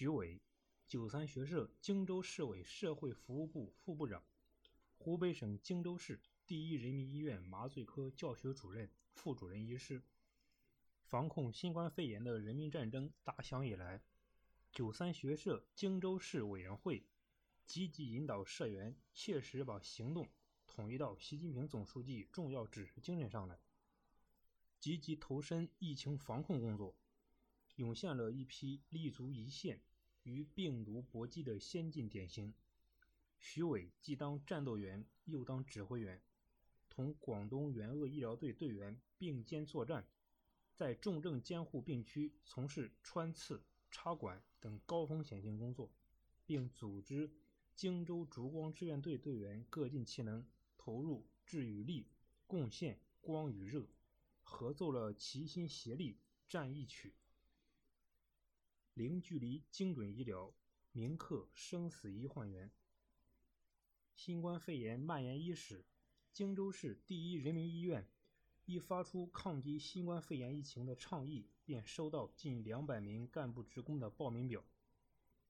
徐伟，93学社荆州市委社会服务部副部长，湖北省荆州市第一人民医院麻醉科教学主任、副主任医师。防控新冠肺炎的人民战争打响以来，93学社荆州市委员会积极引导社员切实把行动统一到习近平总书记重要指示精神上来，积极投身疫情防控工作，涌现了一批立足一线与病毒搏击的先进典型。徐伟既当战斗员又当指挥员，同广东援鄂医疗队队员并肩作战，在重症监护病区从事穿刺、插管等高风险性工作，并组织荆州烛光志愿队队员各尽其能，投入智与力，贡献光与热，合奏了齐心协力战一曲。零距离精准医疗，铭刻生死医患源。新冠肺炎蔓延伊始，荆州市第一人民医院一发出抗击新冠肺炎疫情的倡议，便收到近200名干部职工的报名表。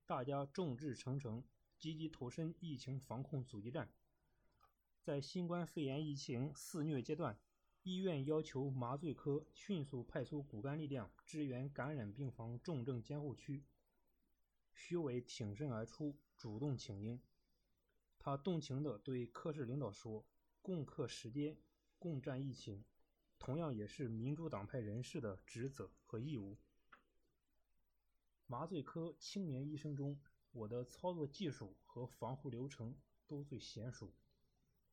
大家众志成城，积极投身疫情防控阻击战。在新冠肺炎疫情肆虐阶段，医院要求麻醉科迅速派出骨干力量支援感染病房重症监护区。徐伟挺身而出，主动请缨。他动情地对科室领导说：“共克时艰，共战疫情，同样也是民主党派人士的职责和义务。”麻醉科青年医生中，我的操作技术和防护流程都最娴熟。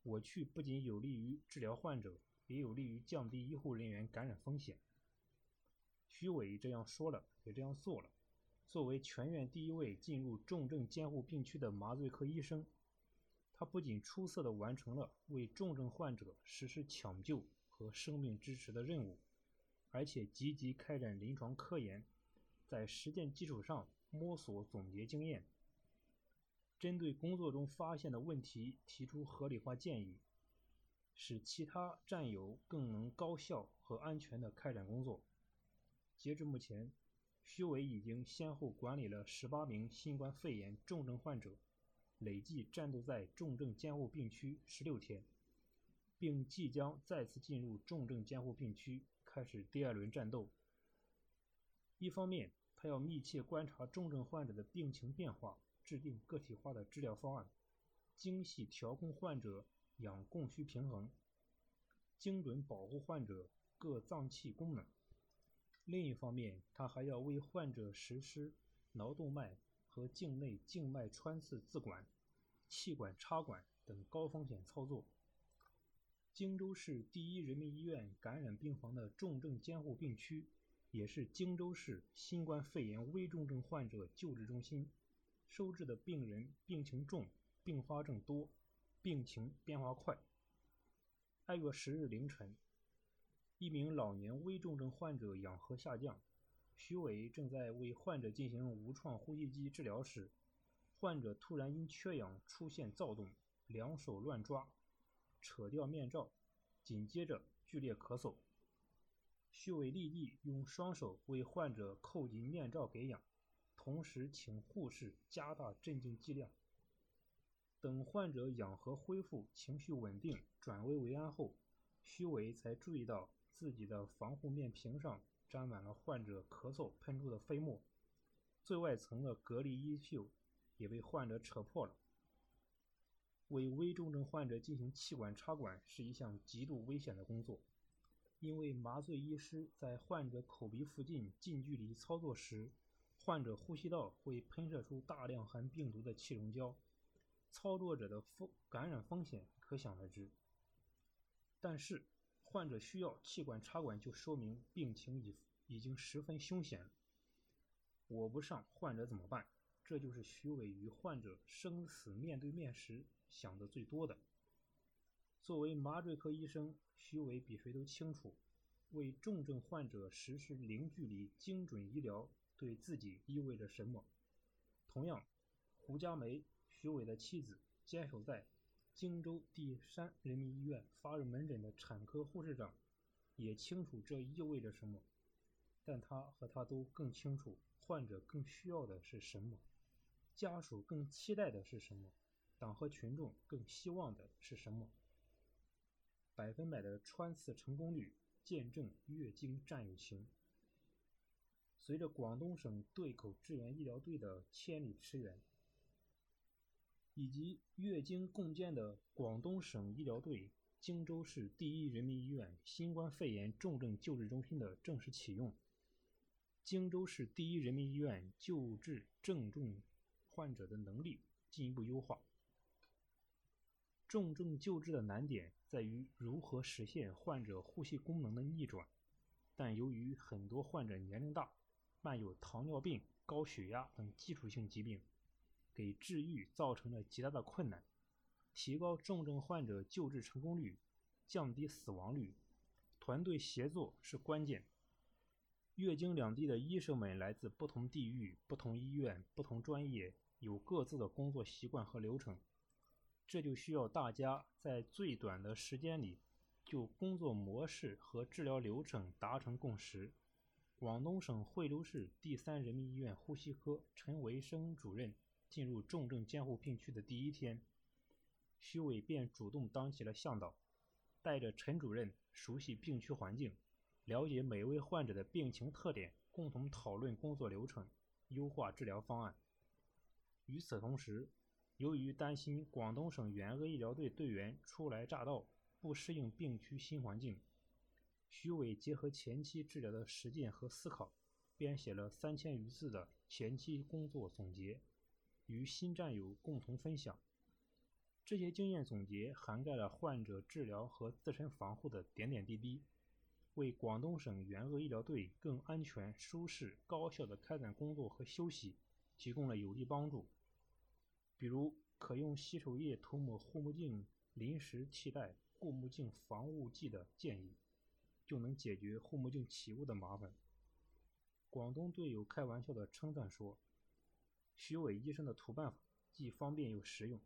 我去不仅有利于治疗患者，也有利于降低医护人员感染风险。徐伟这样说了，也这样做了。作为全院第一位进入重症监护病区的麻醉科医生，他不仅出色地完成了为重症患者实施抢救和生命支持的任务，而且积极开展临床科研，在实践基础上摸索总结经验，针对工作中发现的问题提出合理化建议，使其他战友更能高效和安全地开展工作。截至目前，徐伟已经先后管理了18名新冠肺炎重症患者，累计战斗在重症监护病区16天，并即将再次进入重症监护病区，开始第二轮战斗。一方面，他要密切观察重症患者的病情变化，制定个体化的治疗方案，精细调控患者养供需平衡，精准保护患者各脏器功能。另一方面，他还要为患者实施脑动脉和颈内静脉穿刺自管、气管插管等高风险操作。荆州市第一人民医院感染病房的重症监护病区，也是荆州市新冠肺炎危重症患者救治中心，收治的病人病情重、并发症多、病情变化快。2月10日凌晨，一名老年危重症患者氧合下降，徐伟正在为患者进行无创呼吸机治疗时，患者突然因缺氧出现躁动，两手乱抓，扯掉面罩，紧接着剧烈咳嗽。徐伟立即用双手为患者扣紧面罩给氧，同时请护士加大镇静剂量。等患者氧合恢复，情绪稳定，转危为安后，徐伟才注意到自己的防护面屏上沾满了患者咳嗽喷出的飞沫，最外层的隔离衣袖也被患者扯破了。为危重症患者进行气管插管是一项极度危险的工作，因为麻醉医师在患者口鼻附近近距离操作时，患者呼吸道会喷射出大量含病毒的气溶胶，操作者的感染风险可想而知。但是患者需要气管插管就说明病情已经十分凶险了。我不上，患者怎么办？这就是徐伟与患者生死面对面时想的最多的。作为麻醉科医生，徐伟比谁都清楚，为重症患者实施零距离精准医疗对自己意味着什么。同样，胡佳梅，徐伟的妻子，坚守在荆州第三人民医院发热门诊的产科护士长也清楚这意味着什么，但他和他都更清楚患者更需要的是什么，家属更期待的是什么，党和群众更希望的是什么。100%的穿刺成功率，见证月经战友情。随着广东省对口支援医疗队的千里驰援，以及月经共建的广东省医疗队荆州市第一人民医院新冠肺炎重症救治中心的正式启用，荆州市第一人民医院救治重症患者的能力进一步优化。重症救治的难点在于如何实现患者呼吸功能的逆转，但由于很多患者年龄大，伴有糖尿病、高血压等基础性疾病，给治愈造成了极大的困难。提高重症患者救治成功率，降低死亡率，团队协作是关键。粤京两地的医生们来自不同地域、不同医院、不同专业，有各自的工作习惯和流程，这就需要大家在最短的时间里就工作模式和治疗流程达成共识。广东省惠州市第三人民医院呼吸科陈维生主任进入重症监护病区的第一天，徐伟便主动当起了向导，带着陈主任熟悉病区环境，了解每位患者的病情特点，共同讨论工作流程，优化治疗方案。与此同时，由于担心广东省援鄂医疗队队员初来乍到，不适应病区新环境，徐伟结合前期治疗的实践和思考，编写了3000余字的前期工作总结，与新战友共同分享。这些经验总结涵盖了患者治疗和自身防护的点点滴滴，为广东省援鄂医疗队更安全、舒适、高效的开展工作和休息提供了有力帮助。比如可用洗手液涂抹护目镜临时替代护目镜防雾剂的建议，就能解决护目镜起雾的麻烦。广东队友开玩笑地称赞说，徐伟医生的土办法既方便又实用。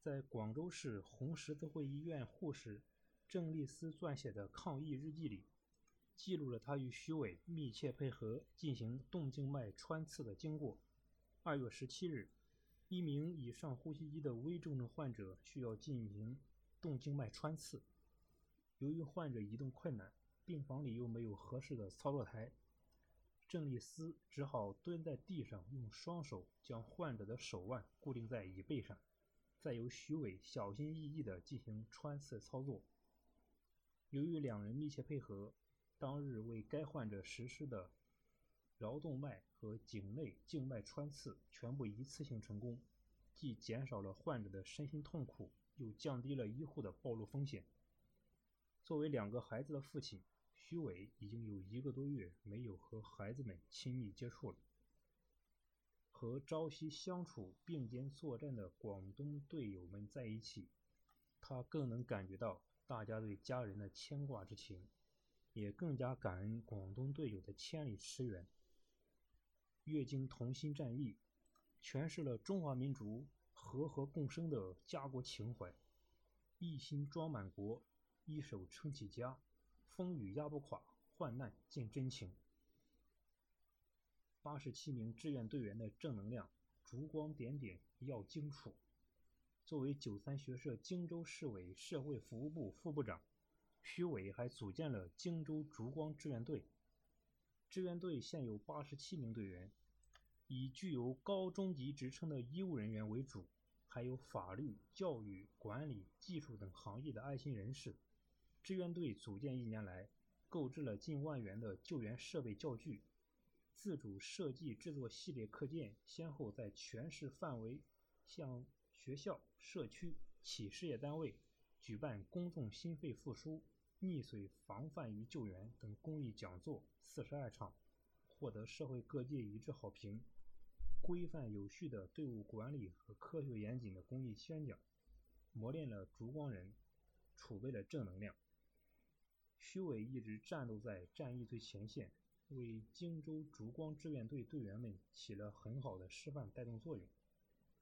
在广州市红十字会医院护士郑丽丝撰写的抗疫日记里，记录了他与徐伟密切配合进行动静脉穿刺的经过。2月17日，1名以上呼吸机的危重症患者需要进行动静脉穿刺，由于患者移动困难，病房里又没有合适的操作台，郑丽丝只好蹲在地上，用双手将患者的手腕固定在椅背上，再由徐伟小心翼翼地进行穿刺操作。由于2人密切配合，当日为该患者实施的桡动脉和颈内静脉穿刺全部一次性成功，既减少了患者的身心痛苦，又降低了医护的暴露风险。作为2个孩子的父亲，徐伟已经有1个多月没有和孩子们亲密接触了。和朝夕相处、并肩作战的广东队友们在一起，他更能感觉到大家对家人的牵挂之情，也更加感恩广东队友的千里驰援。粤京同心战役诠释了中华民族和合共生的家国情怀，一心装满国，一手撑起家，风雨压不垮，患难见真情。87名志愿队员的正能量，烛光点点耀荆楚。作为93学社荆州市委社会服务部副部长，徐伟还组建了荆州烛光志愿队。志愿队现有87名队员，以具有高中级职称的医务人员为主，还有法律、教育、管理、技术等行业的爱心人士。志愿队组建1年来，购置了近10000元的救援设备教具，自主设计制作系列课件，先后在全市范围向学校、社区、企事业单位举办公众心肺复苏、溺水防范与救援等公益讲座42场，获得社会各界一致好评。规范有序的队伍管理和科学严谨的公益宣讲，磨练了烛光人，储备了正能量。徐伟一直战斗在战役最前线，为荆州烛光志愿队队员们起了很好的示范带动作用。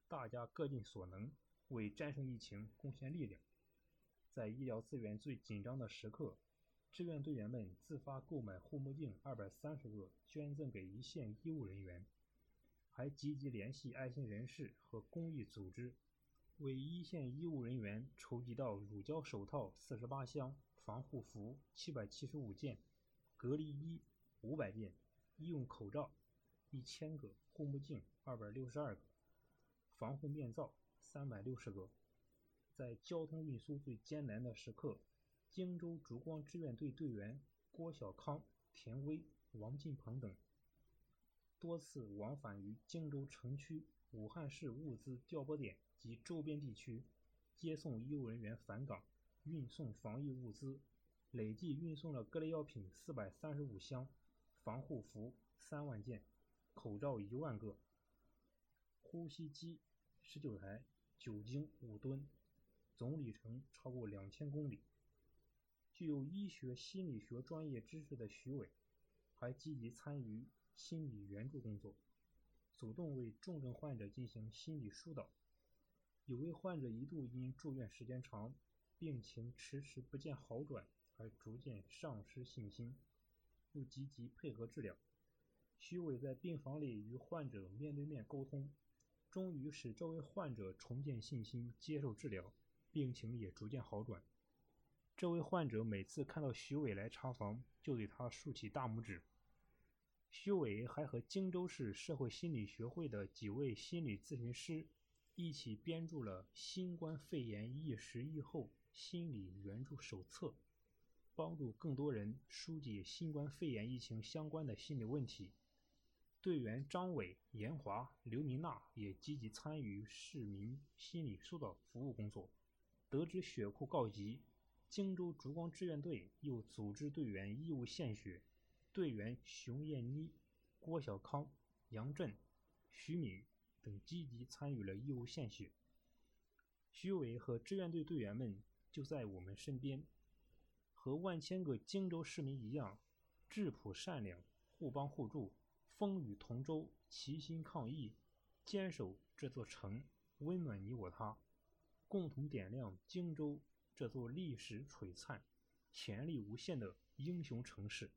大家各尽所能，为战胜疫情贡献力量。在医疗资源最紧张的时刻，志愿队员们自发购买护目镜230个，捐赠给一线医务人员，还积极联系爱心人士和公益组织，为一线医务人员筹集到乳胶手套48箱、防护服775件、隔离衣500件、医用口罩1000个、护目镜262个、防护面罩360个。在交通运输最艰难的时刻，荆州烛光志愿队队员郭小康、田威、王进鹏等多次往返于荆州城区、武汉市物资调拨点及周边地区，接送医务人员返岗，运送防疫物资，累计运送了各类药品435箱、防护服3万件、口罩1万个、呼吸机19台、酒精5吨，总里程超过2000公里。具有医学心理学专业知识的徐伟还积极参与心理援助工作，主动为重症患者进行心理疏导。有位患者一度因住院时间长，病情迟迟不见好转而逐渐丧失信心，不积极配合治疗。徐伟在病房里与患者面对面沟通，终于使这位患者重建信心，接受治疗，病情也逐渐好转。这位患者每次看到徐伟来查房，就对他竖起大拇指。徐伟还和荆州市社会心理学会的几位心理咨询师一起编著了《新冠肺炎疫时疫后心理援助手册》，帮助更多人疏解新冠肺炎疫情相关的心理问题。队员张伟、严华、刘妮娜也积极参与市民心理疏导服务工作。得知血库告急，荆州烛光志愿队又组织队员义务献血，队员熊艳妮、郭小康、杨震、徐敏等积极参与了义务献血。徐伟和志愿队队员们就在我们身边，和万千个荆州市民一样，质朴善良，互帮互助，风雨同舟，齐心抗疫，坚守这座城，温暖你我他，共同点亮荆州这座历史璀璨、潜力无限的英雄城市。